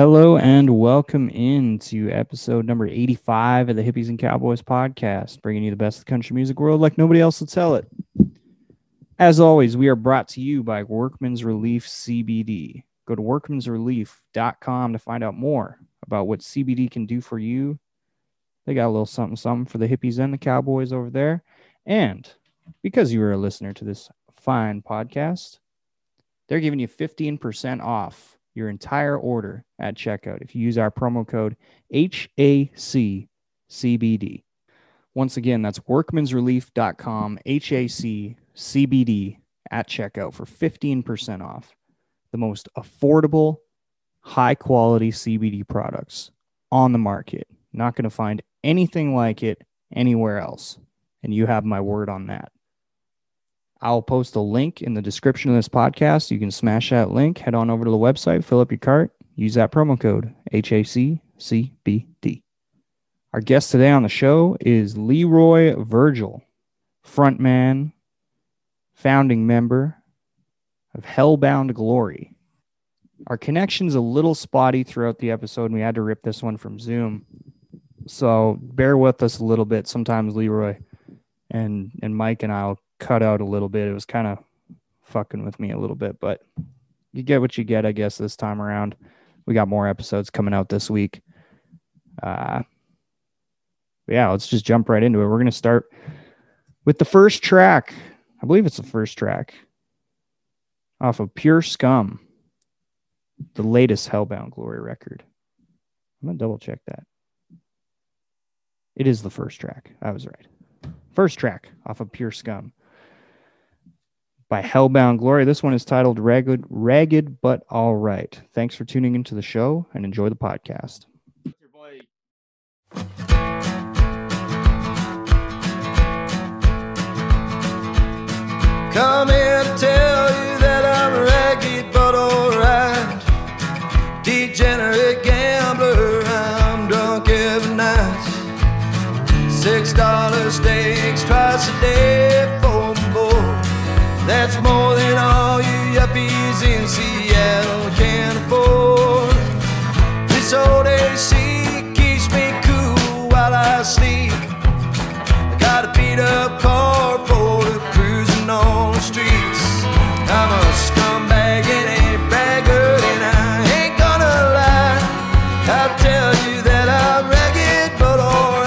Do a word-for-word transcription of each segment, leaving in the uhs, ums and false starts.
Hello and welcome in to episode number eighty-five of the Hippies and Cowboys podcast, bringing you the best of the country music world like nobody else will tell it. As always, we are brought to you by Workman's Relief C B D. Go to workmans relief dot com to find out more about what C B D can do for you. They got a little something something for the hippies and the cowboys over there. And because you are a listener to this fine podcast, they're giving you fifteen percent off your entire order at checkout if you use our promo code H A C C B D. Once again, that's workmans relief dot com, H A C C B D at checkout for fifteen percent off the most affordable, high-quality C B D products on the market. Not going to find anything like it anywhere else, and you have my word on that. I'll post a link in the description of this podcast. You can smash that link, head on over to the website, fill up your cart, use that promo code H A C C B D. Our guest today on the show is Leroy Virgil, frontman, founding member of Hellbound Glory. Our connection's a little spotty throughout the episode, and we had to rip this one from Zoom. So bear with us a little bit. Sometimes Leroy and, and Mike and I will cut out a little bit. It was kind of fucking with me a little bit, but you get what you get, I guess, this time around. We got more episodes coming out this week. Uh, yeah, let's just jump right into it. We're going to start with the first track. I believe it's the first track off of Pure Scum, the latest Hellbound Glory record. I'm going to double check that. It is the first track. I was right. First track off of Pure Scum by Hellbound Glory. This one is titled Ragged, Ragged But All Right. Thanks for tuning into the show and enjoy the podcast. Your boy. Come here and tell you that I'm ragged but all right. Degenerate gambler, I'm drunk every night. Six dollar steaks twice a day for more. That's more than all you yuppies in Seattle can afford. This old A C keeps me cool while I sleep. I got a beat up car full of cruising on the streets. I'm a scumbag and a bragger, and I ain't gonna lie. I'll tell you that I'm ragged but alright.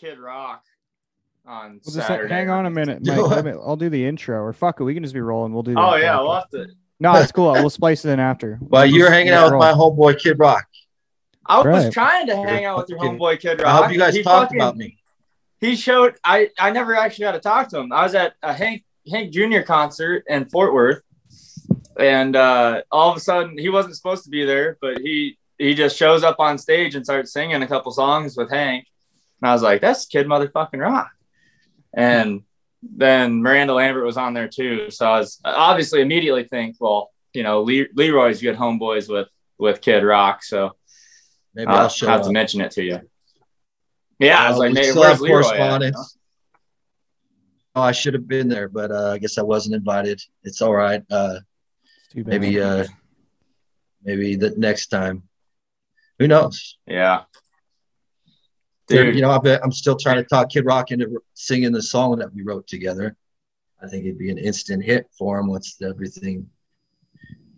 Kid Rock on we'll Saturday. Just, hang on a minute, Mike. Do me, I'll do the intro, or fuck it, we can just be rolling. We'll do. Oh yeah, after. We'll have to. No, it's cool. We'll splice it in after. Well, we'll you're hanging out with my homeboy Kid Rock. I right. was trying to hang out with your homeboy Kid Rock. I hope you guys he talked fucking, about me. He showed. I I never actually got to talk to him. I was at a Hank Hank Junior concert in Fort Worth, and uh, all of a sudden he wasn't supposed to be there, but he he just shows up on stage and starts singing a couple songs with Hank. And I was like, that's Kid motherfucking Rock. And then Miranda Lambert was on there too. So I was obviously immediately think, well, you know, Le- Leroy's good homeboys with, with Kid Rock. So maybe I'll, I'll show have up. to mention it to you. Yeah. Uh, I was like, hey, where's Leroy at, you know? Oh, I should have been there, but uh, I guess I wasn't invited. It's all right. Uh, it's maybe, uh, maybe the next time, who knows? Yeah. Dude. You know, I bet I'm still trying to talk Kid Rock into singing the song that we wrote together. I think it'd be an instant hit for him once everything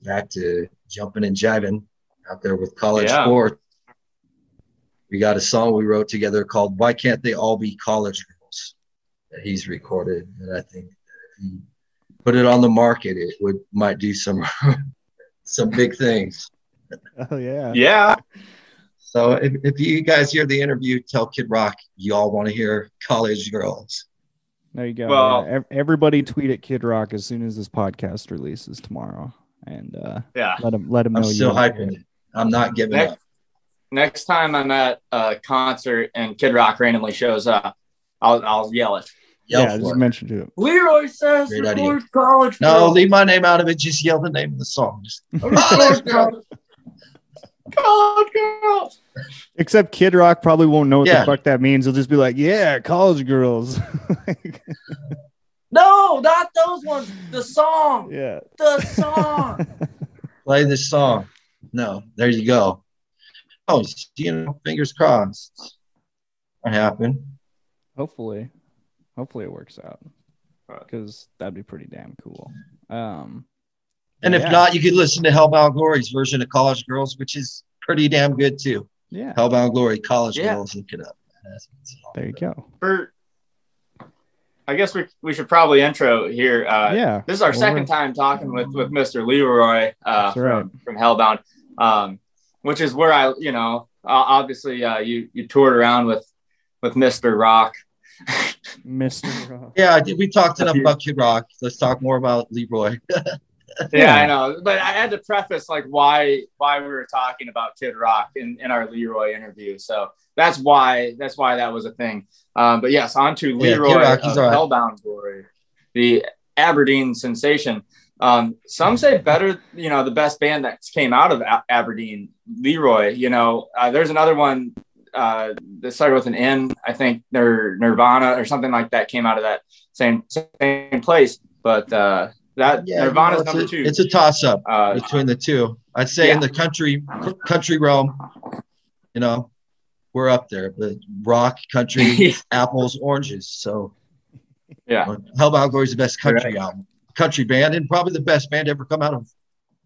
back to jumping and jiving out there with college yeah. sports. We got a song we wrote together called "Why Can't They All Be College Girls" that he's recorded, and I think if he put it on the market, it would might do some some big things. Oh yeah, yeah. So if, if you guys hear the interview, tell Kid Rock you all want to hear College Girls. There you go. Well, yeah. Everybody tweet at Kid Rock as soon as this podcast releases tomorrow, and uh, yeah, let him let him know. I'm still hyping it. I'm not giving next, up. Next time I'm at a concert and Kid Rock randomly shows up, I'll I'll yell it. Yell yeah, just mention to him. Leroy says support College Girls. No, leave my name out of it. Just yell the name of the song. Just College Girls. College Girls. Except Kid Rock probably won't know what yeah. the fuck that means. He'll just be like, yeah, College Girls. Like, no, not those ones. The song. Yeah. The song. Play the song. No, there you go. Oh, you know, fingers crossed. That happened. Hopefully. Hopefully it works out. Because that'd be pretty damn cool. Um And if yeah. not, you could listen to Hellbound Glory's version of College Girls, which is pretty damn good too. Yeah. Hellbound Glory, College yeah. Girls, look it up. That's, that's there you go. For, I guess we we should probably intro here. Uh, yeah. This is our well, second time talking with, with Mister Leroy uh, from, right. from Hellbound, um, which is where I, you know, uh, obviously uh, you you toured around with with Mister Rock. Mister Rock. Yeah, I did. We talked enough about Kid Rock. Let's talk more about Leroy. Yeah, I know, but I had to preface like why why we were talking about Kid Rock in, in our Leroy interview, so that's why that's why that was a thing. Um, but yes, on to Leroy yeah, Rock, of right. Hellbound Glory, the Aberdeen sensation. Um, some say better, you know, the best band that came out of a- Aberdeen, Leroy. You know, uh, there's another one uh, that started with an N, I think, or Nirvana or something like that came out of that same same place, but. Uh, That yeah, Nirvana's you know, number a, two. It's a toss-up uh, between the two. I'd say yeah. in the country country realm, you know, we're up there. But rock, country, apples, oranges. So, yeah, you know, Hellbound Glory's the best country right. album, country band, and probably the best band to ever come out of.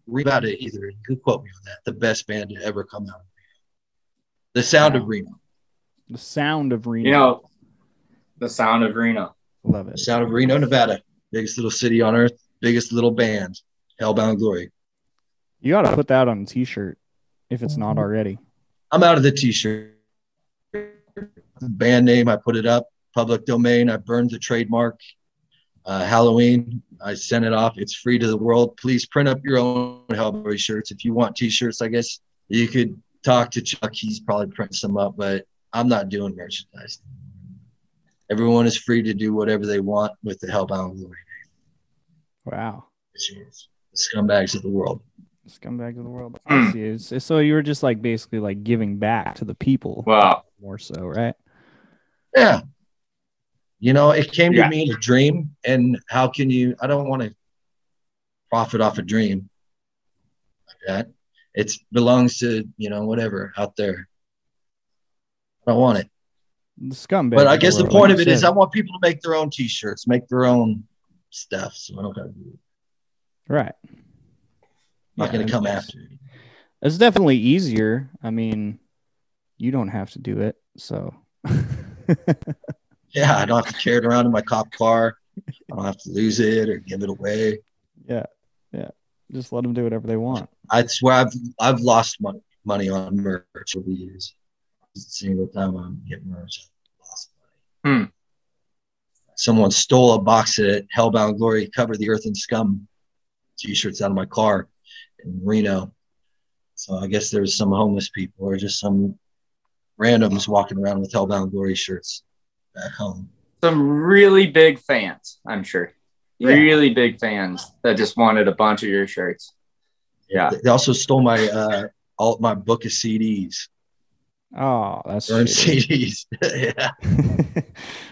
Read about it either. You could quote me on that. The best band to ever come out of. The sound wow. of Reno. The sound of Reno. You know, the sound of Reno. Love it. The sound of Reno, Nevada, biggest little city on earth. Biggest little band, Hellbound Glory. You got to put that on a t-shirt if it's not already. I'm out of the t-shirt. Band name, I put it up. Public domain, I burned the trademark. Uh, Halloween, I sent it off. It's free to the world. Please print up your own Hellbound Glory shirts. If you want t-shirts, I guess you could talk to Chuck. He's probably printing some up, but I'm not doing merchandise. Everyone is free to do whatever they want with the Hellbound Glory. Wow. The scumbags of the world. Scumbags of the world. I see you. So you were just like basically like giving back to the people. Wow. More so, right? Yeah. You know, it came yeah. to me in a dream. And how can you, I don't want to profit off a dream like that. It belongs to, you know, whatever out there. I don't want it. The scumbags. But I guess the, the point of it is I want people to make their own t-shirts, make their own stuff, so I don't gotta do it. Right. Not yeah, gonna come it's, after you. It's definitely easier. I mean, you don't have to do it, so Yeah, I don't have to carry it around in my cop car. I don't have to lose it or give it away. Yeah, yeah. Just let them do whatever they want. I swear I've I've lost money, money on merch over the years. Single time I'm getting merch, I've lost money. Hmm. Someone stole a box of Hellbound Glory, Cover the Earth in Scum t-shirts out of my car in Reno. So I guess there's some homeless people or just some randoms walking around with Hellbound Glory shirts back home. Some really big fans, I'm sure. Yeah. Really big fans that just wanted a bunch of your shirts. Yeah. They also stole my uh, all my book of C Ds. Oh, that's C Ds. Yeah.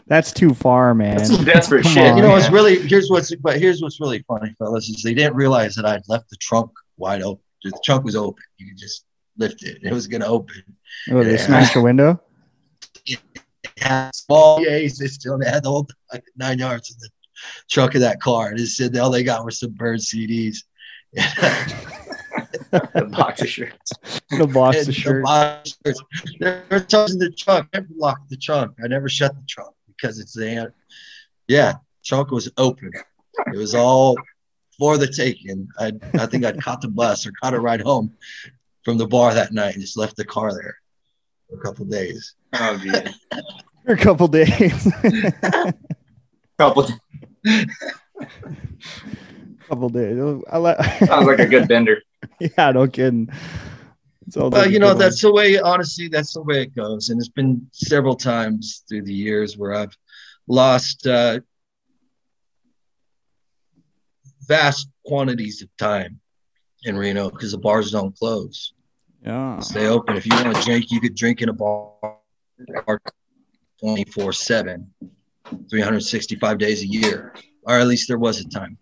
That's too far, man. That's, that's for shit. On, you know, man. It's really here's what's but here's what's really funny, fellas, is they didn't realize that I'd left the trunk wide open. The trunk was open. You could just lift it. It was gonna open. Oh, they smashed the window? It had small A's. They still had the whole nine yards in the trunk of that car. And it said all they got were some burned C Ds. The box of shirts. The box of shirts. There were tons in the trunk. I never locked the trunk. I never shut the trunk because it's the yeah. Trunk was open. It was all for the taking. I I think I'd caught the bus or caught a ride home from the bar that night and just left the car there for a couple days. Oh, yeah. For a couple days. couple. couple days. I let- Sounds like a good bender. Yeah, no kidding. Well, like you know, that's one. the way, honestly, that's the way it goes. And it's been several times through the years where I've lost uh, vast quantities of time in Reno because the bars don't close. Yeah. Stay open. If you want to drink, you could drink in a bar twenty-four seven, three hundred sixty-five days a year. Or at least there was a time.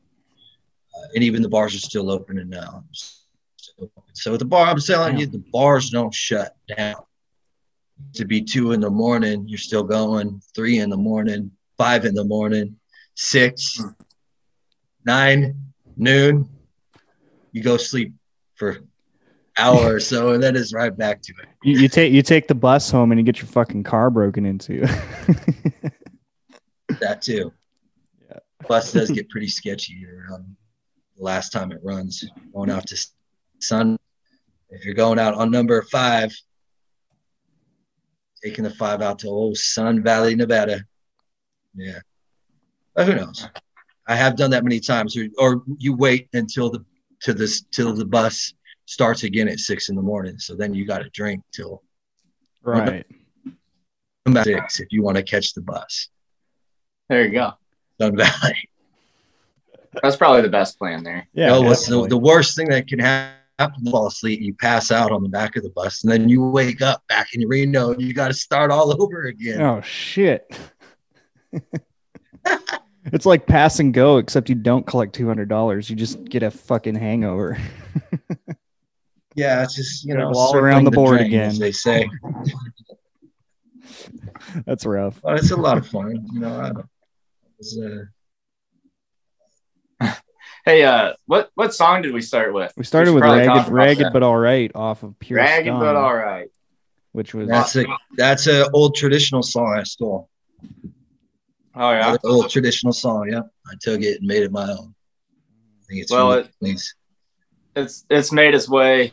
Uh, and even the bars are still open and now. So at the bar, I'm telling you, the bars don't shut down. To be two in the morning, you're still going. Three in the morning, five in the morning, six, nine, noon. You go sleep for an hour or so, and then it's right back to it. You, you take you take the bus home, and you get your fucking car broken into. That too. Yeah. Bus does get pretty sketchy around the last time it runs, going out to. Sun, if you're going out on number five, taking the five out to old Sun Valley, Nevada. Yeah. But who knows? I have done that many times. Or, or you wait until the to this till the bus starts again at six in the morning. So then you got to drink till right about six if you want to catch the bus. There you go. Sun Valley. That's probably the best plan there. Yeah. You know, the, the worst thing that can happen. Happen to fall asleep, you pass out on the back of the bus, and then you wake up back in Reno and you got to start all over again. Oh, shit. It's like pass and go, except you don't collect two hundred dollars. You just get a fucking hangover. Yeah, it's just, you know, all around the board the drain, again, as they say. That's rough. But it's a lot of fun. You know, I don't, it was, uh, Hey, uh, what, what song did we start with? We started we with Ragged, Ragged But All Right off of Pure Ragged Scum, But All Right. Which was that's a that's an old traditional song I stole. Oh yeah. An old traditional song, yeah. I took it and made it my own. I think it's well, really it, nice. it's it's made its way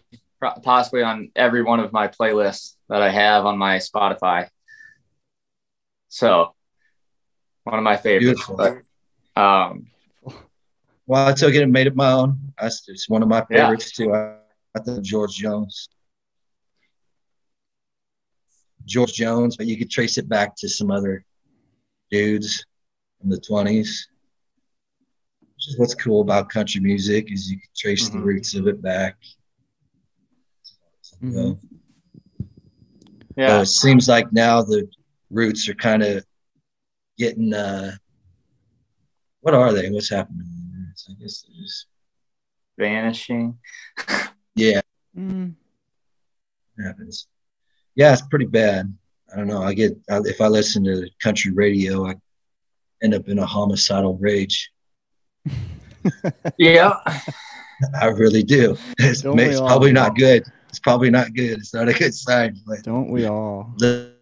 possibly on every one of my playlists that I have on my Spotify. So one of my favorites. Beautiful. But, um Well, I took it and made it my own. That's just one of my favorites, yeah. too. I, I think George Jones. George Jones, but you could trace it back to some other dudes in the twenties. Which is what's cool about country music is you can trace mm-hmm. the roots of it back. Mm-hmm. So, yeah. So it seems like now the roots are kind of getting uh, – what are they? What's happening? I guess they're just vanishing. Yeah. Mm. It happens. Yeah, it's pretty bad. I don't know. I get if I listen to country radio, I end up in a homicidal rage. Yeah. I really do. It's, don't it's probably not good. It's probably not good. It's not a good sign. But don't we all? The,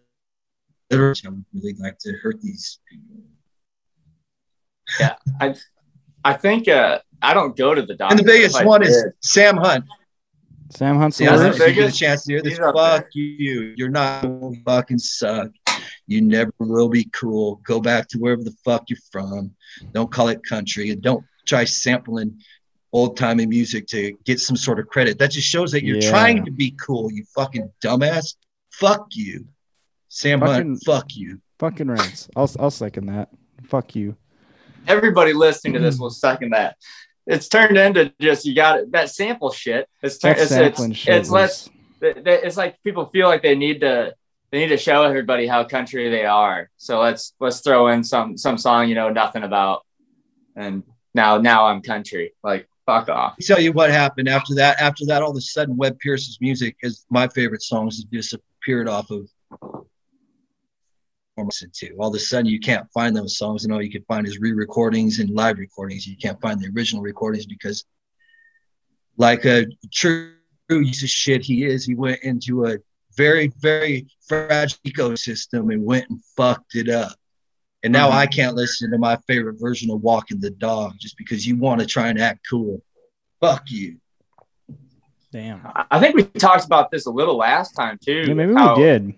literally I would really like to hurt these people. Yeah, I I think uh, I don't go to the doctor. And the biggest one did. is Sam Hunt. Sam Hunt's yeah, the biggest. You get a chance to hear this, fuck you. You're not going to fucking suck. You never will be cool. Go back to wherever the fuck you're from. Don't call it country. And don't try sampling old-timey music to get some sort of credit. That just shows that you're yeah. trying to be cool, you fucking dumbass. Fuck you. Sam fucking, Hunt, fuck you. Fucking rants. I'll, I'll second that. Fuck you. Everybody listening to this will second that. It's turned into just, you got it, that sample shit. It's tur- it's, it's, shit it's, less, it's like people feel like they need to they need to show everybody how country they are. So let's let's throw in some some song you know nothing about, and now now I'm country. Like, fuck off. I'll tell you what happened after that. After that, all of a sudden, Webb Pierce's music is my favorite songs disappeared off of. To. All of a sudden, you can't find those songs, and all you can find is re-recordings and live recordings. You can't find the original recordings because, like a true piece of shit he is, he went into a very, very fragile ecosystem and went and fucked it up. And now I can't listen to my favorite version of Walking the Dog just because you want to try and act cool. Fuck you. Damn. I think we talked about this a little last time, too. Yeah, maybe how- we did.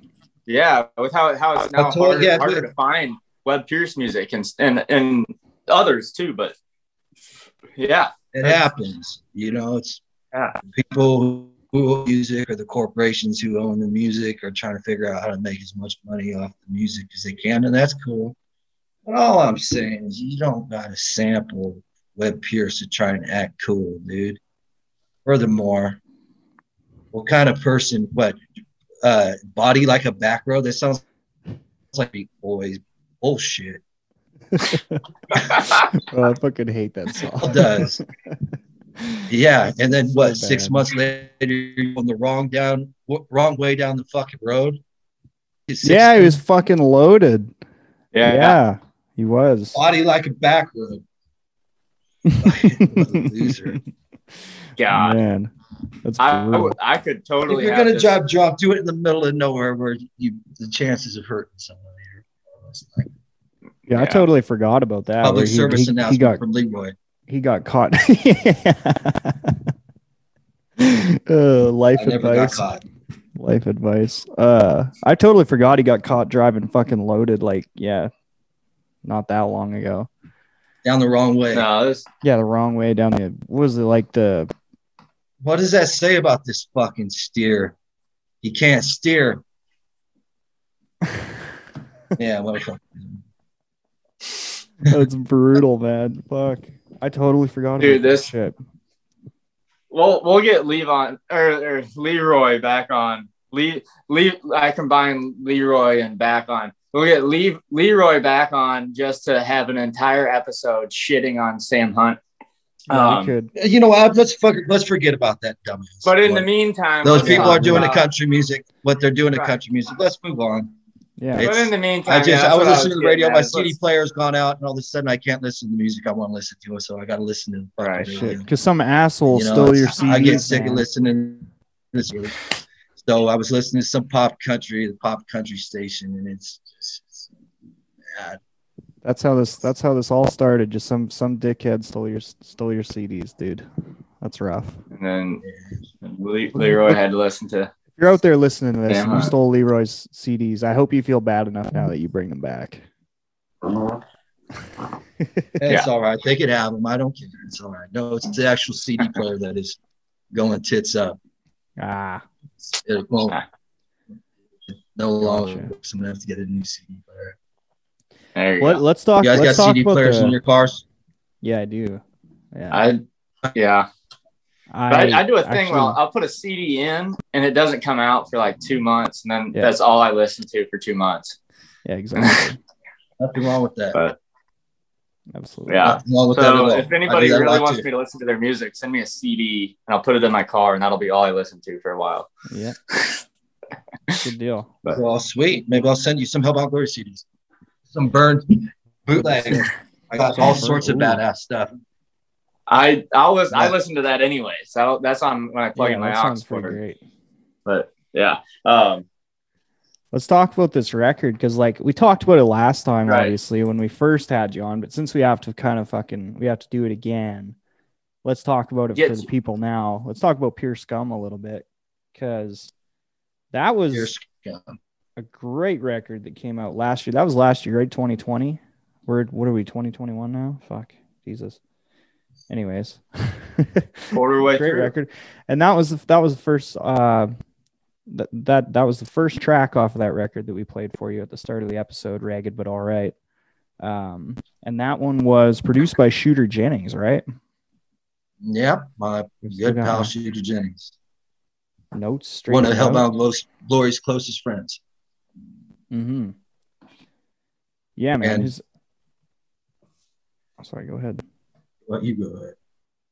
Yeah, with how how it's now totally, harder, yeah, harder to find Webb Pierce music and and and others too, but yeah, it happens. You know, it's yeah. people who own music or the corporations who own the music are trying to figure out how to make as much money off the music as they can, and that's cool. But all I'm saying is, you don't gotta sample Webb Pierce to try and act cool, dude. Furthermore, what kind of person? What? Uh, body like a back row. That sounds like Beat Boys bullshit. Well, I fucking hate that song. It does. Yeah, and then what? So six months later, you're on the wrong down, wrong way down the fucking road. Yeah, he was fucking loaded. Yeah, yeah, he was. Body like a back road. Loser. God. Man. That's I, I, would, I could totally. If you're gonna job drop, do it in the middle of nowhere where you the chances of hurting someone. Like, yeah, yeah, I totally forgot about that. Public he, service he, announcement he got, from Leroy. He got caught. uh, life I never advice. Got caught. Life advice. Uh, I totally forgot he got caught driving fucking loaded. Like, yeah, not that long ago. Down the wrong way. No, this... yeah, the wrong way down the. What was it like the? What does that say about this fucking steer? He can't steer. Yeah, what a that's brutal, man. Fuck, I totally forgot. Dude, about this shit. We'll we'll get Levon or, or Leroy back on. Lee, Lee, I combine Leroy and back on. We'll get Lee, Leroy back on just to have an entire episode shitting on Sam Hunt. Um, yeah, you know, let's fuck, let's forget about that dumbass. But in the meantime, those people are doing about, the country music. What they're doing right. to country music. Let's move on. Yeah. It's, but in the meantime, I just yeah, I was listening I was to the radio. At. My let's... C D player's gone out, and all of a sudden, I can't listen to the music I want to listen to. So I got to listen to the fucking right. radio. Because some asshole you know, stole your C D. I get sick man. of listening. This week. So I was listening to some pop country, the pop country station, and it's just it's bad. That's how this. That's how this all started. Just some some dickhead stole your stole your C Ds, dude. That's rough. And then Leroy had to listen to. If you're out there listening to this, Damn, and you stole Leroy's C Ds. I hope you feel bad enough now that you bring them back. It's yeah. all right. They can have them. I don't care. It's all right. No, it's the actual C D player that is going tits up. Ah. It won't. No longer. Gotcha. I'm gonna have to get a new C D player. Let, let's talk. You guys let's got talk C D players the... in your cars? Yeah, I do. Yeah, I, yeah. I, I, I do a thing actually, where I'll, I'll put a C D in and it doesn't come out for like two months, and then yeah. that's all I listen to for two months. Yeah, exactly. Nothing wrong with that. But, absolutely. Yeah. So that if anybody really wants too. me to listen to their music, send me a C D and I'll put it in my car, and that'll be all I listen to for a while. Yeah. Good deal. But, well, sweet. Maybe I'll send you some Hellbound Glory C Ds. Some burned bootleg. I got all sorts of badass stuff. I I was I listen to that anyway, so that's on when I plug yeah, in my aux port. But yeah, um, Let's talk about this record, because like we talked about it last time, right. obviously, when we first had you on, but since we have to kind of fucking, we have to do it again. Let's talk about it yes. for the people now. Let's talk about Pure Scum a little bit, because that was a great record that came out last year. That was last year, right? twenty twenty. We're, what are we, twenty twenty-one now? Fuck, Jesus. Anyways, quarter way great through. Record, and that was the, that was the first uh, that that that was the first track off of that record that we played for you at the start of the episode, Ragged But All Right. Um, and that one was produced by Shooter Jennings, right? Yep, my good pal Shooter Jennings. Notes straight. One of Hellbound Glory's closest friends. Mm-hmm. Yeah, man. And, his... Sorry, go ahead. Well, you go ahead.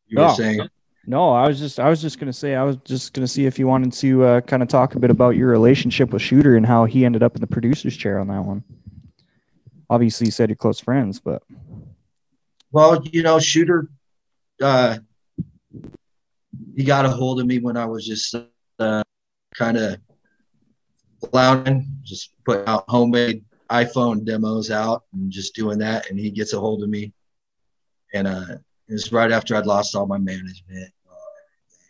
You were oh, saying. No, I was just, I was just gonna say, I was just gonna see if you wanted to uh, kind of talk a bit about your relationship with Shooter and how he ended up in the producer's chair on that one. Obviously, you said you're close friends, but. Well, you know, Shooter. Uh, he got a hold of me when I was just uh, kind of clowning, just putting out homemade iPhone demos out and just doing that. And he gets a hold of me. And uh, it was right after I'd lost all my management. Uh,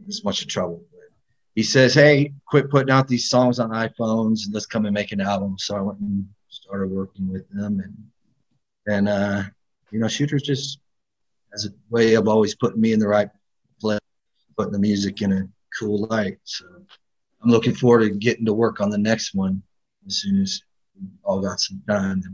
it was much of trouble. But he says, hey, quit putting out these songs on iPhones and let's come and make an album. So I went and started working with them. And And, uh, you know, Shooter's just as a way of always putting me in the right place, putting the music in a cool light. So I'm looking forward to getting to work on the next one as soon as we all got some time.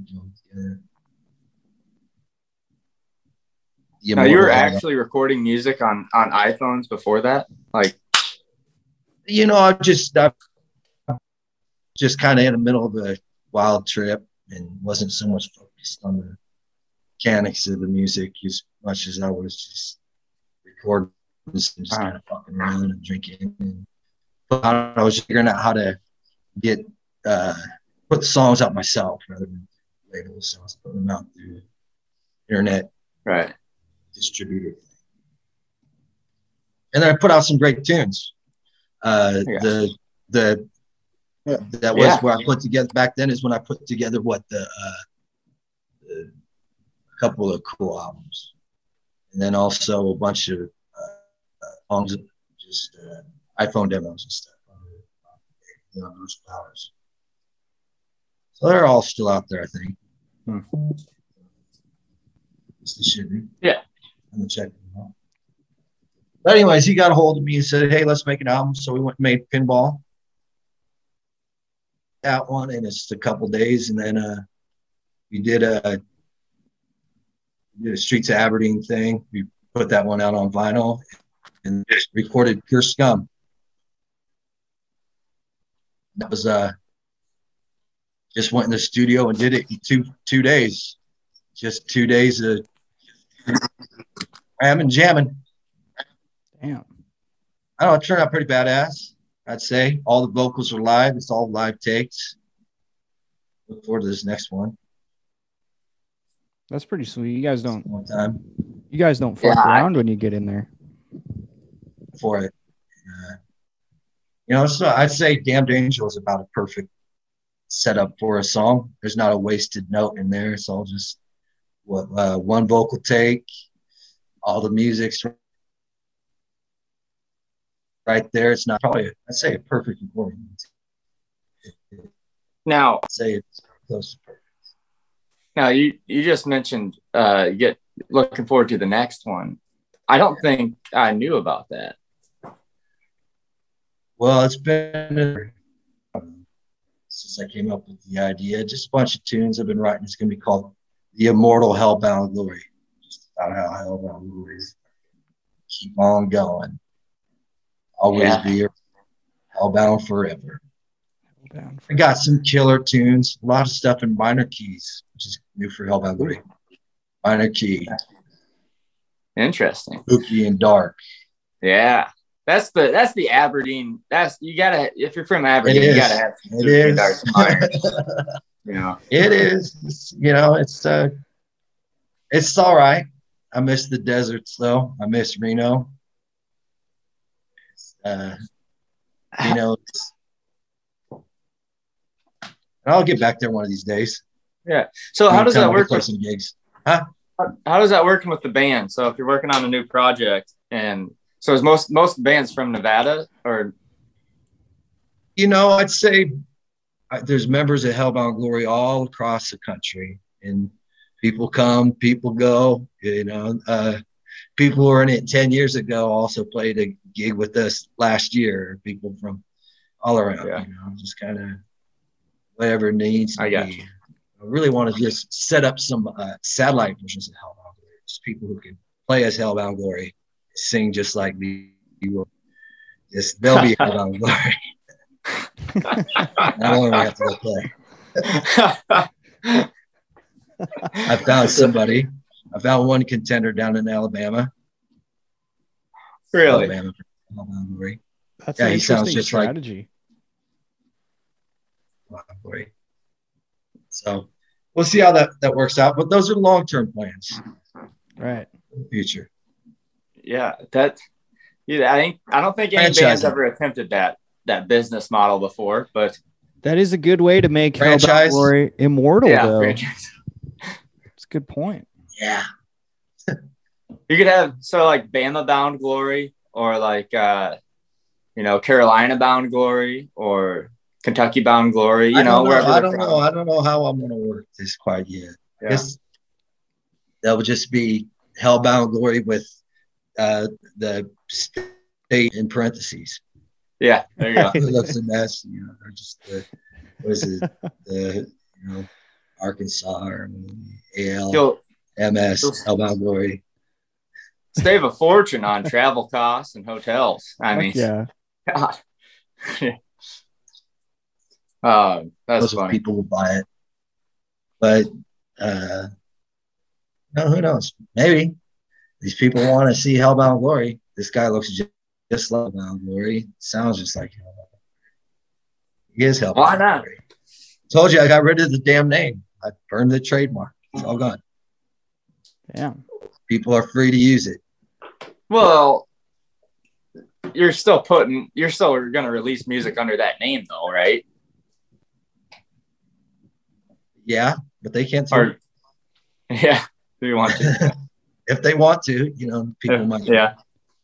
Yeah. Now, you were actually recording music on, on iPhones before that? Like, you know, I just, I just kind of in the middle of a wild trip and wasn't so much focused on the mechanics of the music as much as I was just recording and just kind of fucking around and drinking. And I was figuring out how to get uh, put the songs out myself rather than labels. So I was putting them out through internet, right? Distributed. And then I put out some great tunes. Uh, yeah. The the yeah. that was yeah. where I put together back then is when I put together what the. Uh, couple of cool albums, and then also a bunch of uh, songs, just uh, iPhone demos and stuff. You know, those powers. So they're all still out there, I think. Hmm. Yes, they should be. Yeah. I'm gonna check them out. But anyways, he got a hold of me and said, "Hey, let's make an album." So we went and made Pinball. That one, and it's a couple days, and then uh, we did a. The Streets of Aberdeen thing. We put that one out on vinyl and recorded Pure Scum. That was uh just went in the studio and did it in two two days. Just two days of ramming, jamming. Damn. I don't know, it turned out pretty badass, I'd say. All the vocals are live, it's all live takes. Look forward to this next one. That's pretty sweet. You guys don't. One time. You guys don't fuck yeah, around I, when you get in there. For it, uh, you know. So I'd say "Damned Angel" is about a perfect setup for a song. There's not a wasted note in there. It's all just what uh, one vocal take. All the music's right there. It's not probably. I'd say a perfect recording. Now, I'd say it's close to perfect. Now, you, you just mentioned uh, you get looking forward to the next one. I don't think I knew about that. Well, it's been since I came up with the idea. Just a bunch of tunes I've been writing. It's going to be called The Immortal Hellbound Glory. Just about how Hellbound Glories keep on going. Always yeah. be Hellbound forever. I got some killer tunes, a lot of stuff in minor keys, which is new for Hellbound Glory. Minor key. Interesting. Spooky and dark. Yeah. That's the that's the Aberdeen. That's you gotta if you're from Aberdeen, you gotta have some spooky and dark minor. You know. It is. It's, you know, it's uh it's all right. I miss the deserts though. I miss Reno. It's, uh You know, it's, and I'll get back there one of these days. Yeah. So how does that work? With, some gigs. Huh? How, how does that work with the band? So if you're working on a new project, and so is most most bands from Nevada, or? You know, I'd say I, there's members of Hellbound Glory all across the country, and people come, people go. You know, uh, people who were in it ten years ago also played a gig with us last year. People from all around, yeah. You know, just kind of whatever needs to I got be. You. I really want to just set up some uh, satellite versions of Hellbound Glory. Just people who can play as Hellbound Glory, sing just like me. Just they'll be Hellbound Glory. Not only do I have to go play. I found somebody. I found one contender down in Alabama. Really? Alabama for Hellbound Glory. That's yeah, an he sounds just strategy. Like Hellbound Glory. So we'll see how that, that works out. But those are long-term plans. Right. For the future. Yeah. That, yeah, I think, I don't think any band's ever attempted that, that business model before, but that is a good way to make Hellbound Glory immortal. Yeah, though. Franchise. It's a good point. Yeah. You could have, so like Bama Bound Glory, or like, uh, you know, Carolina Bound Glory, or Kentucky Bound Glory, you know, wherever. I don't know. I don't know. I don't know how I'm going to work this quite yet. Yeah. I guess that would just be Hellbound Glory with uh, the state in parentheses. Yeah, there you go. It looks a mess. You know, they're just the, what is it? The, you know, Arkansas or A L M S, Hellbound Glory. Save a fortune on travel costs and hotels. I mean, yeah. God. Oh, that's Those funny. People will buy it, but uh, no, who knows? Maybe these people want to see Hellbound Glory. This guy looks just, just like Hellbound Glory. Sounds just like Hellbound. He is Hellbound. Why not? Glory. Told you I got rid of the damn name. I burned the trademark. It's all gone. Damn. People are free to use it. Well, you're still putting. You're still going to release music under that name, though, right? Yeah, but they can't. Or, yeah, if you want to. If they want to, you know, people might. Yeah,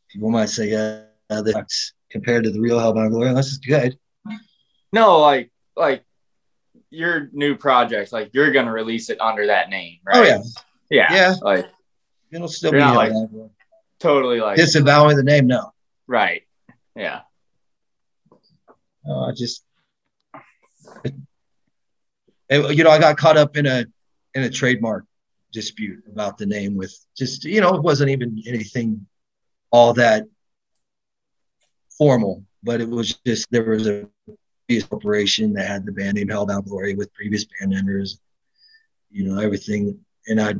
people might say, "Yeah, uh, this compared to the real Hellbound Glory, this is good." No, like, like your new project, like you're gonna release it under that name, right? Oh yeah, yeah, yeah. Like it'll still be not, like totally like disavowing the name. No, right? Yeah. Uh, just. It, You know, I got caught up in a in a trademark dispute about the name with just, you know, it wasn't even anything all that formal, but it was just there was a previous corporation that had the band name Hellbound Glory with previous band members, you know, everything. And I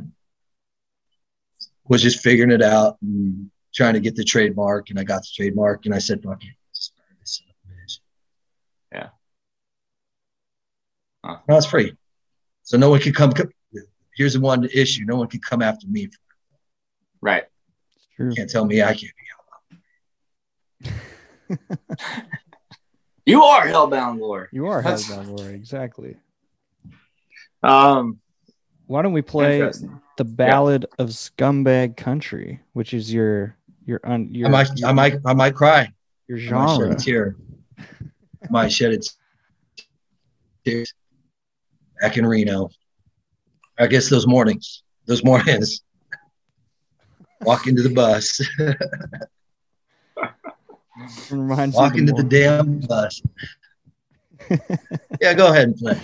was just figuring it out and trying to get the trademark, and I got the trademark, and I said, fuck it. Yeah. No, it's free. So no one could come, come. Here's the one issue. No one could come after me. Right. You can't tell me I can't be Hellbound. You are Hellbound Lord. You are That's... Hellbound Lord. Exactly. Um, Why don't we play the Ballad yeah. of Scumbag Country, which is your, your, un, your, I might, your, I might, I might cry. Your genre. I might shed a tear. I might shed a tear. Back in Reno, I guess those mornings, those mornings, walk into the bus, walk into the damn bus. Yeah, go ahead and play.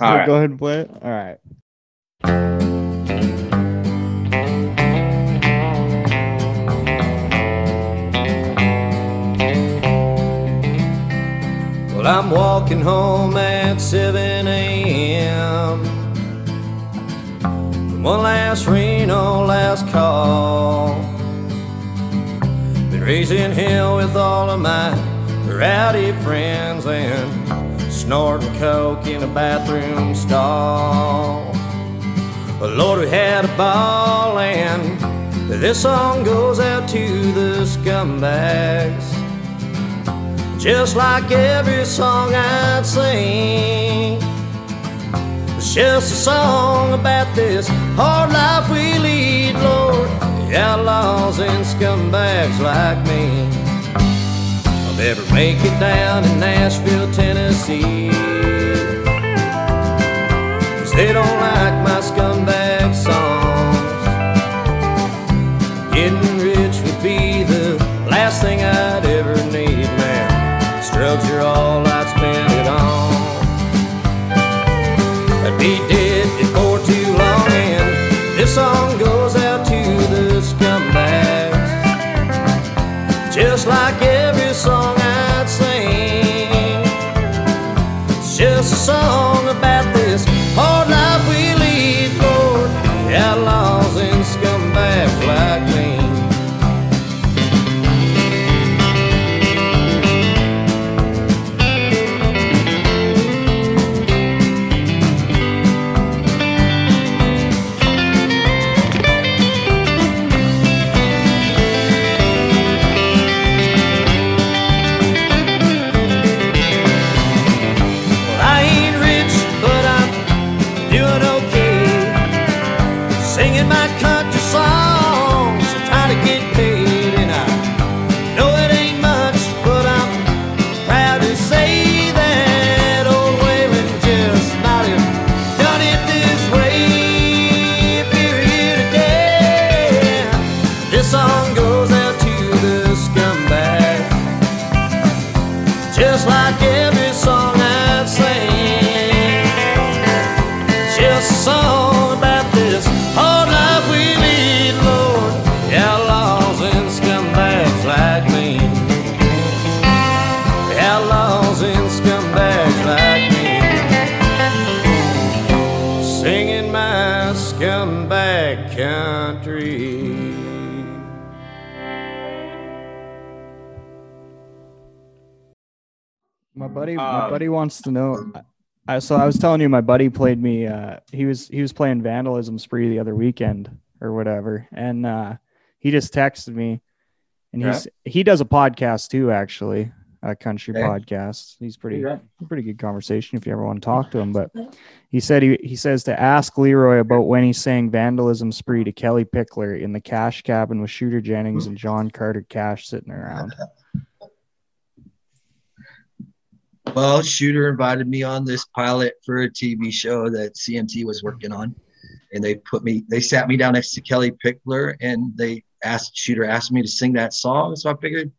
All right. Go ahead and play it. All right. Well, I'm walking home at seven a.m. One last Reno, last call. Been raising hell with all of my rowdy friends and snorting coke in a bathroom stall. But Lord, we had a ball, and this song goes out to the scumbags. just like every song I'd sing. It's just a song about this hard life we lead, Lord, the outlaws and scumbags like me. I'll never make it down in Nashville, Tennessee, 'cause they don't like my scumbag songs. Getting rich would be the last thing I'd ever need, man. Drugs are all I'd spend it on. I'd be dead before too long, and this song goes out to the scumbags. Just like every song I'd sing, it's just a song about this hard life we lead, Lord, the outlaws and scumbags like me. Buddy, my um, buddy wants to know. I, so I was telling you, my buddy played me. Uh, he was he was playing Vandalism Spree the other weekend or whatever, and uh, he just texted me. And yeah. he's he does a podcast too, actually, a country hey. podcast. He's pretty yeah. pretty good conversation if you ever want to talk to him. But he said he he says to ask Leroy about when he sang Vandalism Spree to Kelly Pickler in the Cash Cabin with Shooter Jennings and John Carter Cash sitting around. Well, Shooter invited me on this pilot for a T V show that C M T was working on, and they put me, they sat me down next to Kelly Pickler, and they asked Shooter asked me to sing that song. So I figured,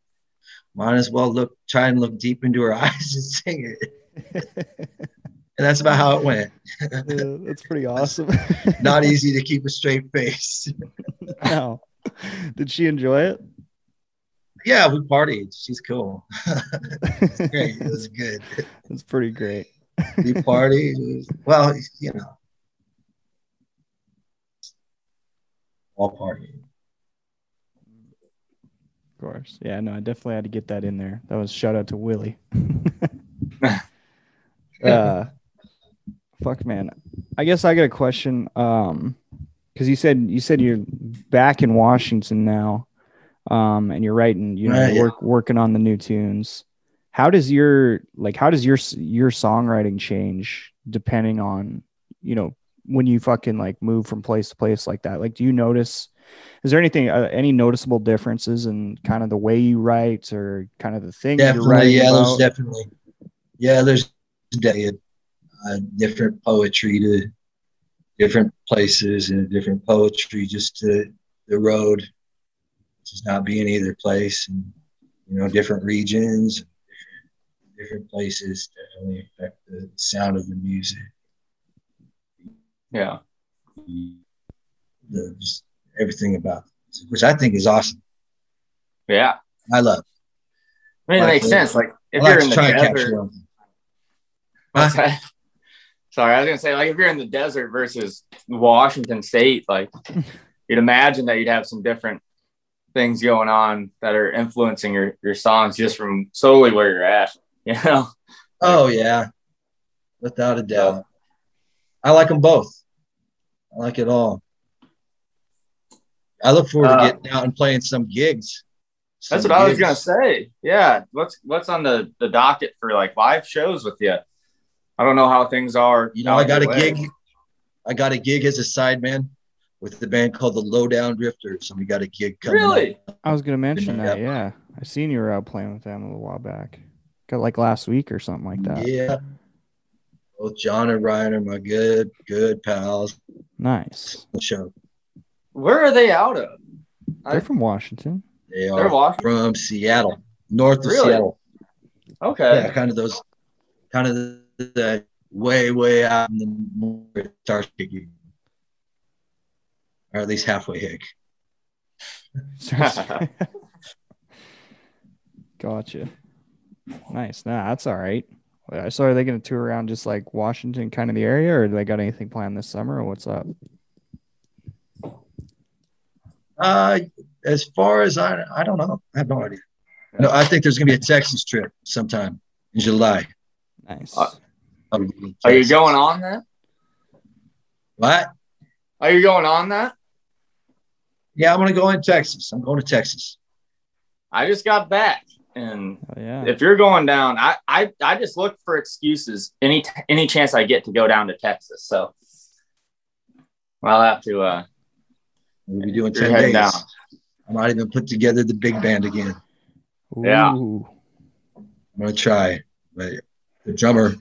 might as well look, try and look deep into her eyes and sing it. And that's about how it went. Yeah, that's pretty awesome. Not easy to keep a straight face. Wow. Did she enjoy it? Yeah, we partied. She's cool. It's great. It was good. It's pretty great. We partied. Well, you know, all partying. Of course. Yeah. No, I definitely had to get that in there. That was shout out to Willie. uh, fuck, man. I guess I got a question. Um, because you said you said you're back in Washington now. Um, and you're writing, you know, right, yeah. work, working on the new tunes. How does your, like, how does your, your songwriting change depending on, you know, when you fucking like move from place to place like that? Like, do you notice, is there anything, uh, any noticeable differences in kind of the way you write or kind of the things you're writing yeah, about? There's definitely, yeah, there's definitely uh, different poetry to different places and different poetry just to the road. Just not being either place, and you know, different regions, different places definitely affect the sound of the music. Yeah, the, just everything about the music, which I think is awesome. Yeah, I love it. I mean, like, it makes sense. Like if I you're like in the desert, huh? Sorry, I was gonna say like if you're in the desert versus Washington State, like you'd imagine that you'd have some different things going on that are influencing your, your songs just from solely where you're at, you know? Oh yeah. Without a doubt. I like them both. I like it all. I look forward uh, to getting out and playing some gigs. That's what gigs. I was gonna say. Yeah, what's what's on the, the docket for like live shows with you? I don't know how things are. You know, I got a way. gig. I got a gig as a sideman with the band called the Lowdown Drifters, and we got a gig coming. Really? Up. I was gonna mention that. Up. Yeah, I seen you were out playing with them a little while back. Got like last week or something like that. Yeah. Both John and Ryan are my good, good pals. Nice. Show. Where are they out of? They're I, from Washington. They are Washington? From Seattle, north really? of Seattle. Okay. Yeah, kind of those, kind of the, the way, way out in the north, starts kicking, or at least halfway hick. Gotcha. Nice. Nah, that's all right. So are they going to tour around just like Washington kind of the area, or do they got anything planned this summer, or what's up? Uh, as far as I, I don't know. I have no idea. No, I think there's going to be a Texas trip sometime in July. Nice. Uh, are you going on that? What? Are you going on that? Yeah, I'm going to go in Texas. I'm going to Texas. I just got back. And oh, yeah. if you're going down, I, I, I just look for excuses any t- any chance I get to go down to Texas. So I'll have to. Uh, we'll be doing ten days. Down. I might even put together the big band again. Yeah, Ooh. I'm gonna try. But the drummer,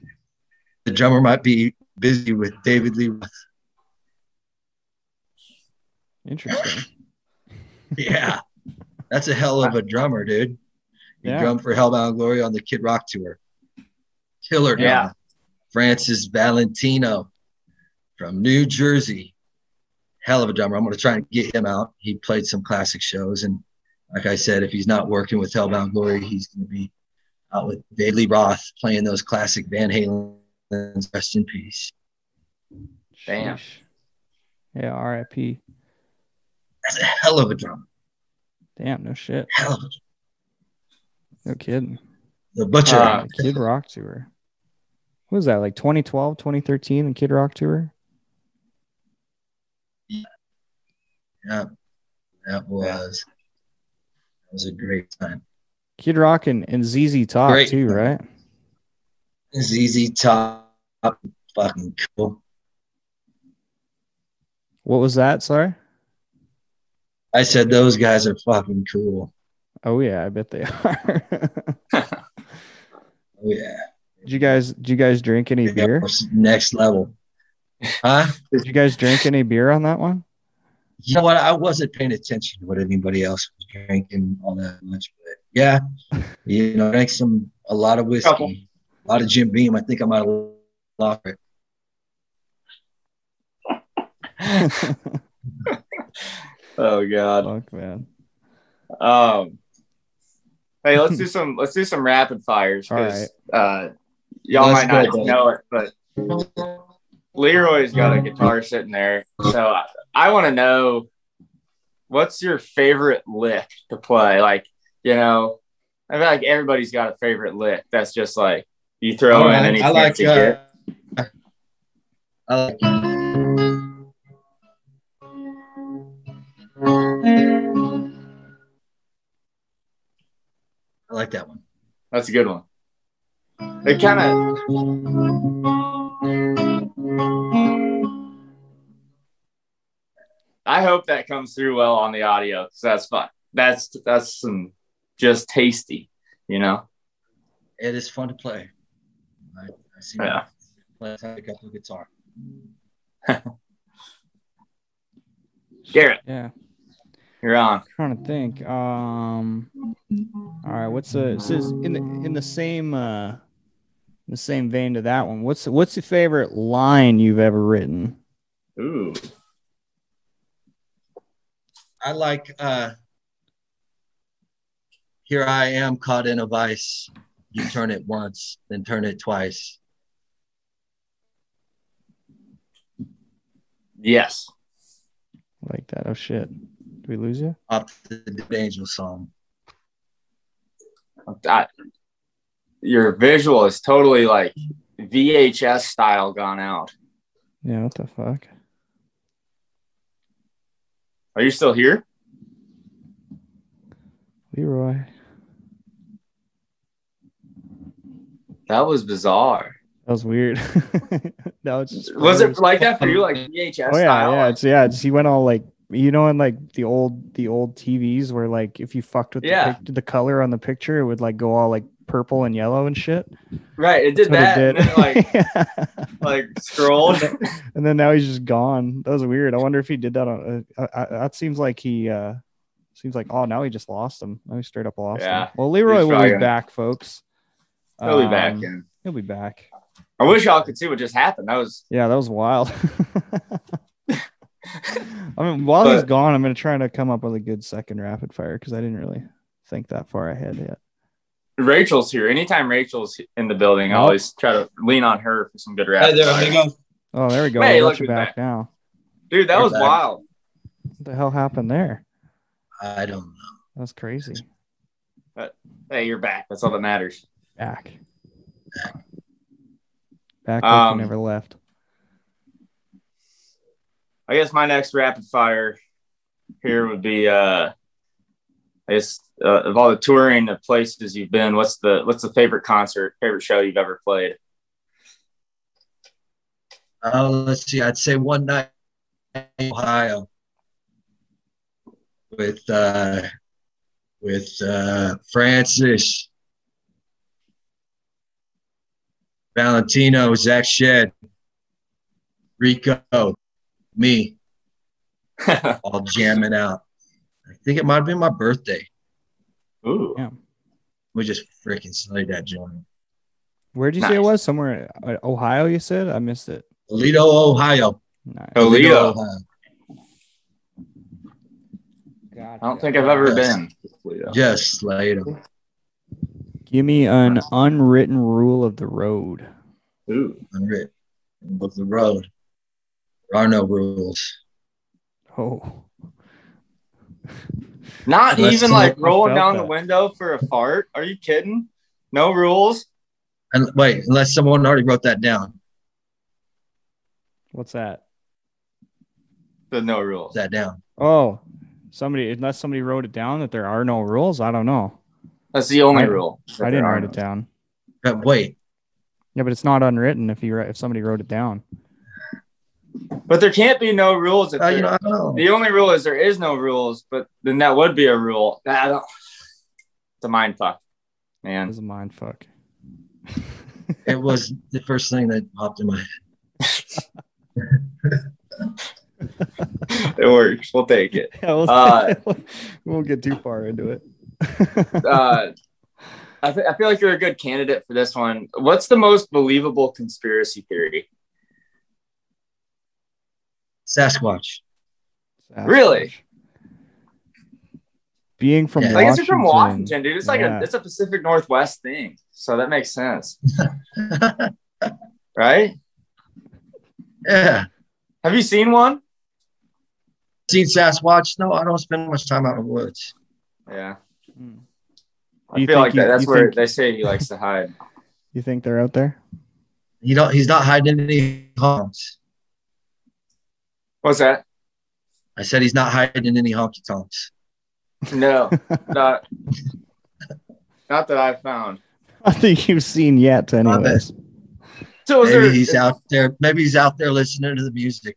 the drummer might be busy with David Lee. Interesting. Yeah, that's a hell of a drummer, dude. He yeah. drummed for Hellbound Glory on the Kid Rock tour. Killer drummer. Yeah. Francis Valentino from New Jersey. Hell of a drummer. I'm going to try and get him out. He played some classic shows. And like I said, if he's not working with Hellbound Glory, he's going to be out with David Lee Roth playing those classic Van Halen's Rest in Peace. Damn. Yeah, R I P. That's a hell of a drummer. Damn, no shit. Hell of a drummer. No kidding. The Butcher. Uh, Kid Rock tour. What was that, like twenty twelve, twenty thirteen, the Kid Rock tour? Yeah. Yeah. That was. That was a great time. Kid Rock and, and Z Z Top, great. too, right? Z Z Top. Fucking cool. What was that, sorry? I said those guys are fucking cool. Oh yeah, I bet they are. Oh yeah. Did you guys did you guys drink any beer? Next level. Huh? Did you guys drink any beer on that one? You know what? I wasn't paying attention to what anybody else was drinking all that much, but yeah. You know, drank some a lot of whiskey, Couple. a lot of Jim Beam. I think I might have lost it. Oh god. Fuck, man. Um Hey, let's do some let's do some rapid fires because right. uh, y'all let's might not know it, but Leroy's got a guitar sitting there, so I, I want to know what's your favorite lick to play. Like, you know, I feel like everybody's got a favorite lick that's just like you throw oh, in any I fancy like, uh, hit. I like. I like that one. That's a good one. It kind of. I hope that comes through well on the audio because that's fun. That's that's some just tasty, you know. It is fun to play. I, I see. Yeah. Play a couple of guitar. Garrett. Yeah. You're on. I'm trying to think. Um, all right, what's the? It says in the in the same uh, the same vein to that one. What's what's your favorite line you've ever written? Ooh, I like. Uh, Here I am, caught in a vice. You turn it once, then turn it twice. Yes, I like that. Oh shit. We lose you? Up to the Damned Angel song. I, your visual is totally like V H S style gone out. Yeah, what the fuck? Are you still here? Leroy. That was bizarre. That was weird. No, it's just was it like that for you, like V H S? Oh yeah, style? yeah, it's yeah. It's, he went all like, you know, in like the old the old T Vs where like if you fucked with yeah. the, the color on the picture, it would like go all like purple and yellow and shit. Right, it did That's that. It did. And then, like, yeah. like scrolled, and then now he's just gone. That was weird. I wonder if he did that on. Uh, I, I, that seems like he. uh Seems like oh now he just lost him. Now he straight up lost yeah. him. Well, Leroy will be back, folks. He'll um, be back. Yeah. He'll be back. I wish y'all could see what just happened. That was yeah, that was wild. I mean, while but, he's gone, I'm gonna try to come up with a good second rapid fire because I didn't really think that far ahead yet. Rachel's here. Anytime Rachel's in the building, nope. I always try to lean on her for some good rapid hey, there, fire. There oh, there we go. Hey, look, look back, back now, dude. That You're was back. wild. What the hell happened there? I don't know. That's crazy. But hey, you're back. That's all that matters. Back. Back. Back like um, you never left. I guess my next rapid fire here would be, uh, I guess, uh, of all the touring, the places you've been, what's the what's the favorite concert, favorite show you've ever played? Uh, let's see. I'd say one night in Ohio with uh, with uh, Francis Valentino, Zach Shedd, Rico, me, all jamming out. I think it might have been my birthday. Ooh. Yeah. We just freaking slayed that joint. Where'd you nice. say it was? Somewhere in Ohio, you said? I missed it. Toledo, Ohio. Nice. Toledo. Toledo, Ohio. God, I don't God. think I've ever just, been. Toledo. Just slayed them. Give me an unwritten rule of the road. Ooh, unwritten rule of the road. There are no rules. Oh. Not Unless even like rolling down that. the window for a fart. Are you kidding? No rules. And wait, unless someone already wrote that down. What's that? The no rules. That down. Oh, somebody unless somebody wrote it down that there are no rules. I don't know. That's the only I, rule. I didn't write it down. But wait. Yeah, but it's not unwritten if you if somebody wrote it down. But there can't be no rules. If uh, you know, I don't know. The only rule is there is no rules, but then that would be a rule. I don't, it's a mind fuck, man. It's a mind fuck. It was the first thing that popped in my head. It works. We'll take it. Yeah, we'll, uh, we won't get too far into it. uh, I, th- I feel like you're a good candidate for this one. What's the most believable conspiracy theory? Sasquatch. Sasquatch. Really? Being from yeah. Washington. I guess you're from Washington, dude. It's yeah. like a it's a Pacific Northwest thing, so that makes sense, right? Yeah. Have you seen one? Seen Sasquatch? No, I don't spend much time out in the woods. Yeah. Hmm. I feel like he, that. That's where think, they say he likes to hide. You think they're out there? You don't. He's not hiding any homes. What's that? I said he's not hiding any honky tonks. No, not not that I've found. I think you've seen yet, anyways. So maybe there, he's out there. Maybe he's out there listening to the music.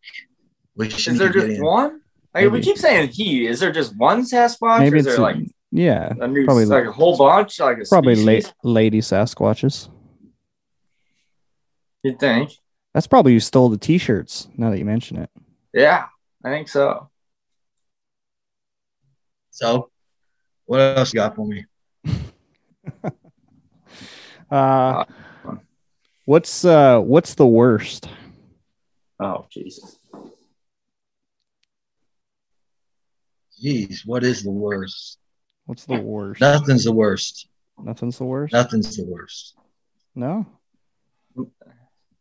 We is there just in. one? Like, we keep saying he. Is there just one Sasquatch? Maybe or is there like a, yeah, a new, probably like a whole bunch, like a probably la- lady Sasquatches. You'd think that's probably who stole the T-shirts. Now that you mention it. Yeah, I think so. So, what else you got for me? uh, what's uh, what's the worst? Oh, Jesus. Jeez, what is the worst? What's the worst? Nothing's the worst. Nothing's the worst? Nothing's the worst. No?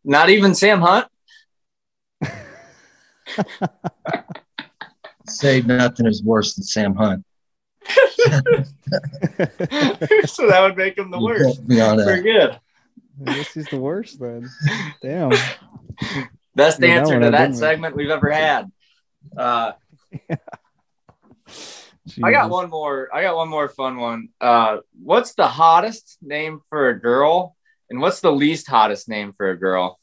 Not even Sam Hunt? Say nothing is worse than Sam Hunt. So that would make him the worst. We're good. I guess he's the worst then. Damn. Best answer to that segment we've ever had. Uh, yeah. Jesus. I got one more. I got one more fun one. Uh, what's the hottest name for a girl, and what's the least hottest name for a girl?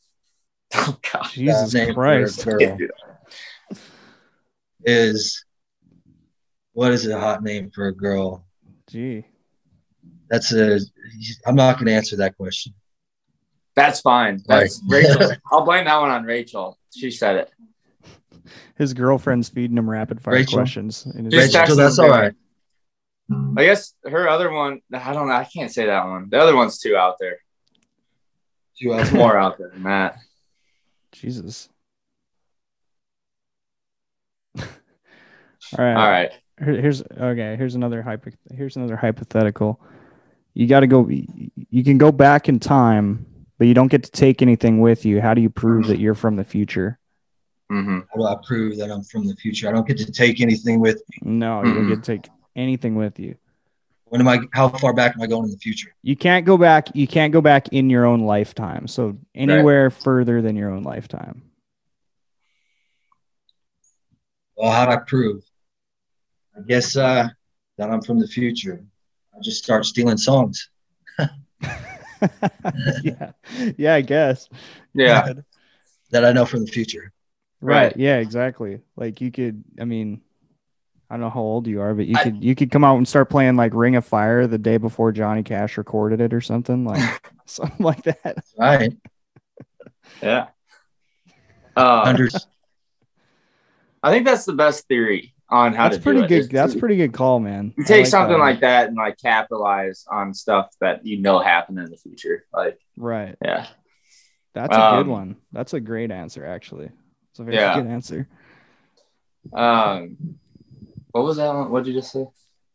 Oh, God, Jesus Christ! Is what is a hot name for a girl? Gee, that's a. I'm not going to answer that question. That's fine. That's Rachel. I'll blame that one on Rachel. She said it. His girlfriend's feeding him rapid fire Rachel. questions. In his Rachel, Rachel, that's all right. I guess her other one. I don't know. I can't say that one. The other one's too out there. Too out more out there than that. Jesus. all right. All right. Here, here's okay. Here's another hypo, Here's another hypothetical. You got to go. You can go back in time, but you don't get to take anything with you. How do you prove that you're from the future? Mm-hmm. How do I prove that I'm from the future? I don't get to take anything with me. No, you mm-hmm. don't get to take anything with you. When am I? How far back am I going in the future? You can't go back. You can't go back in your own lifetime. So anywhere right. further than your own lifetime. Well, how do I prove? I guess uh, that I'm from the future. I just start stealing songs. yeah, yeah, I guess. Yeah, God. That I know from the future. Right. right. Yeah, exactly. Like you could, I mean, I don't know how old you are, but you I, could, you could come out and start playing like Ring of Fire the day before Johnny Cash recorded it or something like, something like that. Right. yeah. Uh, I think that's the best theory on how that's to pretty do it. Good, that's pretty good call, man. You take like something that. like that and like capitalize on stuff that, you know, happened in the future. Like, right. Yeah. That's um, a good one. That's a great answer, actually. A very yeah. good answer. Um, what was that one? What did you just say?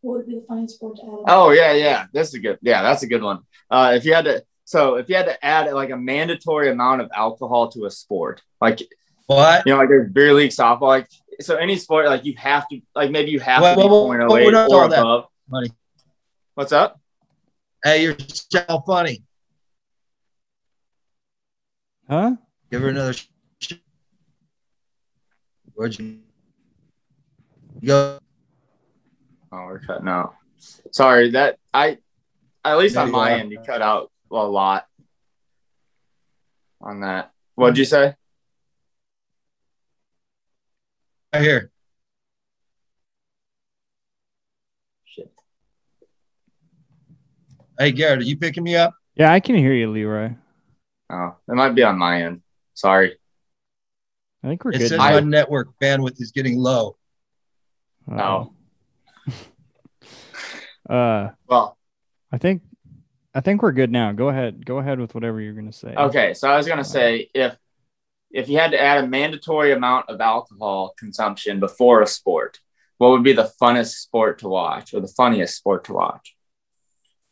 What would be the funniest sport to add? Oh yeah, yeah. That's a good. Yeah, that's a good one. Uh, if you had to, so if you had to add like a mandatory amount of alcohol to a sport, like what? You know, like a beer league, softball, like so any sport, like you have to, like maybe you have what, to be point oh eight or above. Funny. What's up? Hey, you're so funny. Huh? Give her another. Where'd you go? Oh, we're cutting out. Sorry, that I, at least yeah, on my end, you cut out a lot on that. What'd you say? Right here. Shit. Hey, Garrett, are you picking me up? Yeah, I can hear you, Leroy. Oh, it might be on my end. Sorry. I think we're it good. It says my network bandwidth is getting low. Oh. uh, well, I think I think we're good now. Go ahead. Go ahead with whatever you're going to say. Okay, so I was going to uh, say if if you had to add a mandatory amount of alcohol consumption before a sport, what would be the funnest sport to watch or the funniest sport to watch?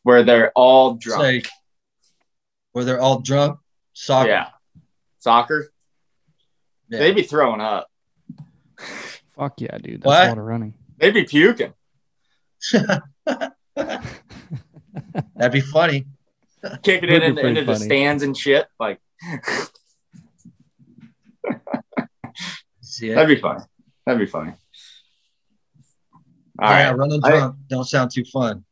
Where they're all drunk. Say, where they're all drunk? Soccer. Yeah. Soccer? Yeah. They'd be throwing up. Fuck yeah, dude. That's what? A lot of running. They'd be puking. That'd be funny. Kicking it in, into funny. the stands and shit. Like, that'd be funny. That'd be funny. All yeah, right. Running drunk I, don't sound too fun.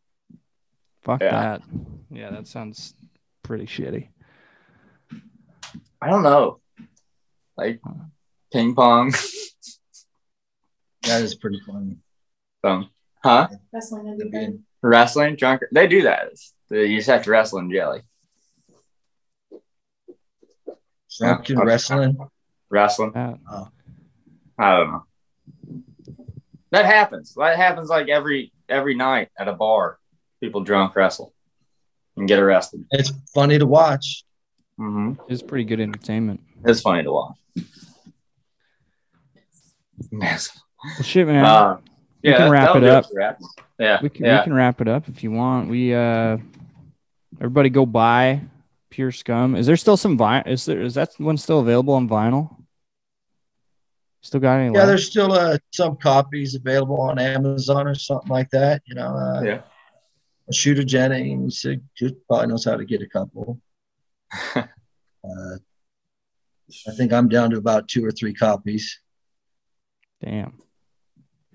Fuck yeah. that. Yeah, that sounds pretty shitty. I don't know. Like ping pong. That is pretty funny. Um, huh? Wrestling. Wrestling. Drunk. They do that. You just have to wrestle in jelly. Drunk and wrestling. Wrestling. Oh. I don't know. That happens. That happens like every every night at a bar. People drunk wrestle and get arrested. It's funny to watch. Mm-hmm. It's pretty good entertainment. It's funny to watch. Massive. Well, shit, man. Uh, we yeah, can wrap it up. Wrap. Yeah, we can, yeah, we can wrap it up if you want. We uh, everybody go buy Pure Scum. Is there still some vinyl? Is there is that one still available on vinyl? Still got any? Yeah, left? There's still uh, some copies available on Amazon or something like that. You know, uh, yeah. Shooter Jennings probably knows how to get a couple. uh, I think I'm down to about two or three copies. Damn.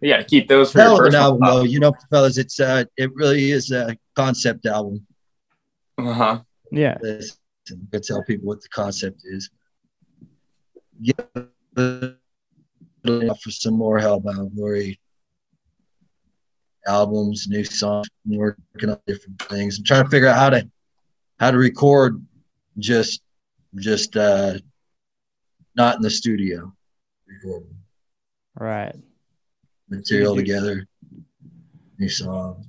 You got to keep those for Hell your first album, though. You know, fellas, it's uh, it really is a concept album. Uh huh. Yeah. It's, it's tell people what the concept is. Yeah. For some more Hellbound Glory albums, new songs, working on different things. I'm trying to figure out how to how to record just just uh, not in the studio recording. Right. Material together, new song.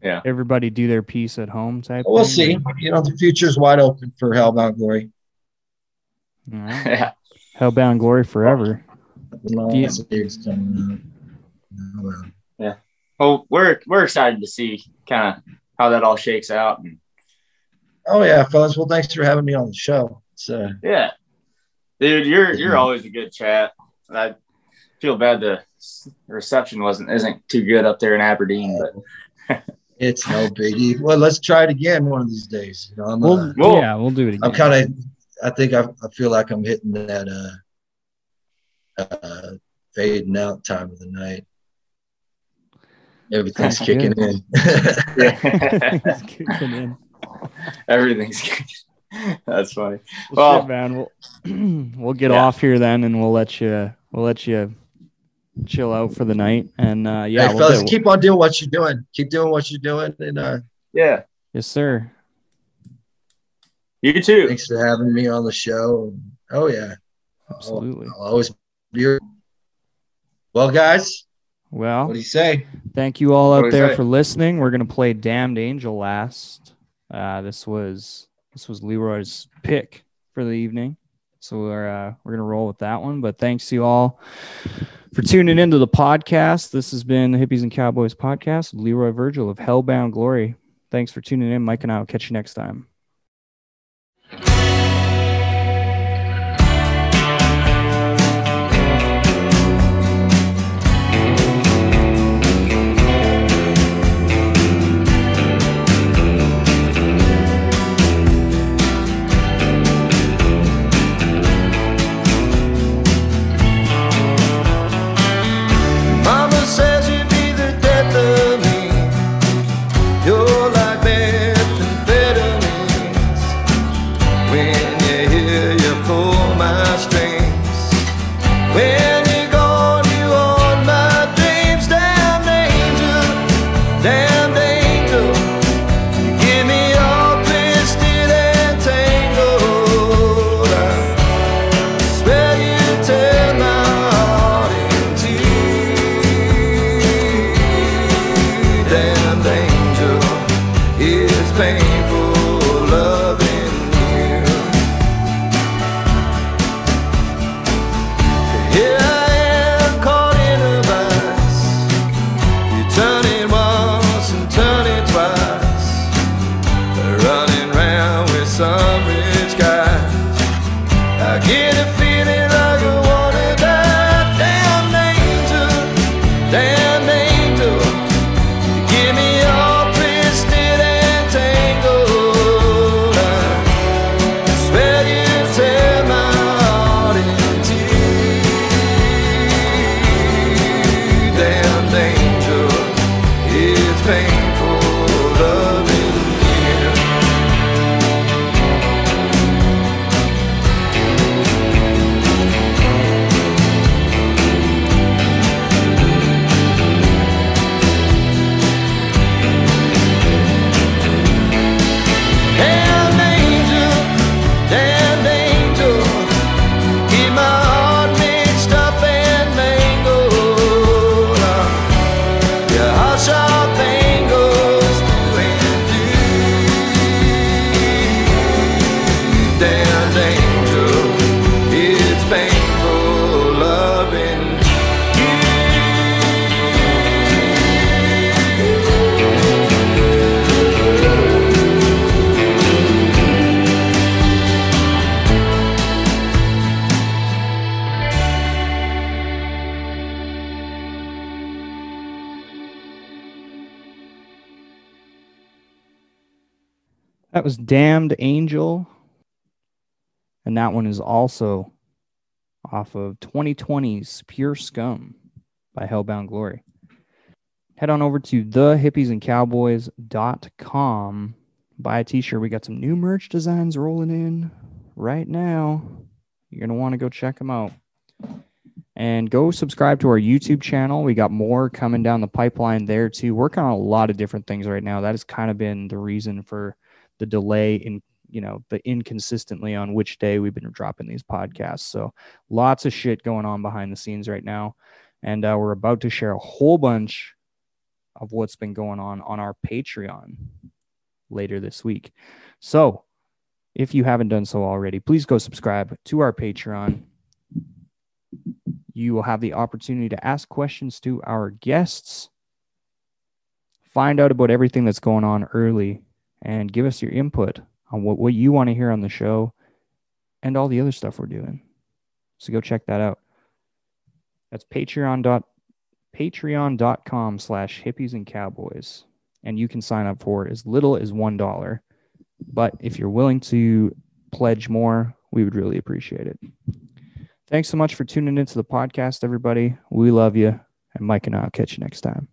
Yeah. Everybody do their piece at home type. We'll thing, see. Or? You know, the future's wide open for Hellbound Glory. All right. Yeah. Hellbound Glory forever. Yeah. yeah. Well, we're we're excited to see kind of how that all shakes out. And... Oh yeah, fellas. Well, thanks for having me on the show. It's, uh... Yeah, dude, you're you're always a good chat. I feel bad the reception wasn't isn't too good up there in Aberdeen, but it's no biggie. Well, let's try it again one of these days. You know, I'm, we'll, uh, we'll, yeah, we'll do it again. I'm kind of. I think I I feel like I'm hitting that uh, uh, fading out time of the night. Everything's kicking in. Everything's kicking in. Everything's kicking. That's funny. Well, well shit, man, we'll, we'll get yeah. off here then, and we'll let you we'll let you chill out for the night. And uh, yeah, hey, we'll fellas, do. keep on doing what you're doing. Keep doing what you're doing, and uh, yeah, yes, sir. You too. Thanks for having me on the show. Oh yeah, absolutely. I'll, I'll always be here. Well, guys. Well, what do you say? Thank you all out there for listening. We're gonna play Damned Angel last. Uh, this was this was Leroy's pick for the evening, so we're uh, we're gonna roll with that one. But thanks to you all for tuning into the podcast. This has been the Hippies and Cowboys podcast. Leroy Virgil of Hellbound Glory. Thanks for tuning in, Mike, and I'll catch you next time. Was Damned Angel, and that one is also off of twenty twenty's Pure Scum. by Hellbound Glory. Head on over to the hippies and cowboys dot com. Buy a t-shirt. We got some new merch designs rolling in right now. You're going to want to go check them out. And go subscribe to our YouTube channel. We got more coming down the pipeline there too. Working on a lot of different things right now. That has kind of been the reason for the delay in, you know, the inconsistently on which day we've been dropping these podcasts. So lots of shit going on behind the scenes right now. And uh, we're about to share a whole bunch of what's been going on on our Patreon later this week. So if you haven't done so already, please go subscribe to our Patreon. You will have the opportunity to ask questions to our guests, find out about everything that's going on early, and give us your input on what, what you want to hear on the show and all the other stuff we're doing. So go check that out. That's patreon.patreon.com slash hippies and cowboys. And you can sign up for as little as one dollar. But if you're willing to pledge more, we would really appreciate it. Thanks so much for tuning into the podcast, everybody. We love you, and Mike and I will catch you next time.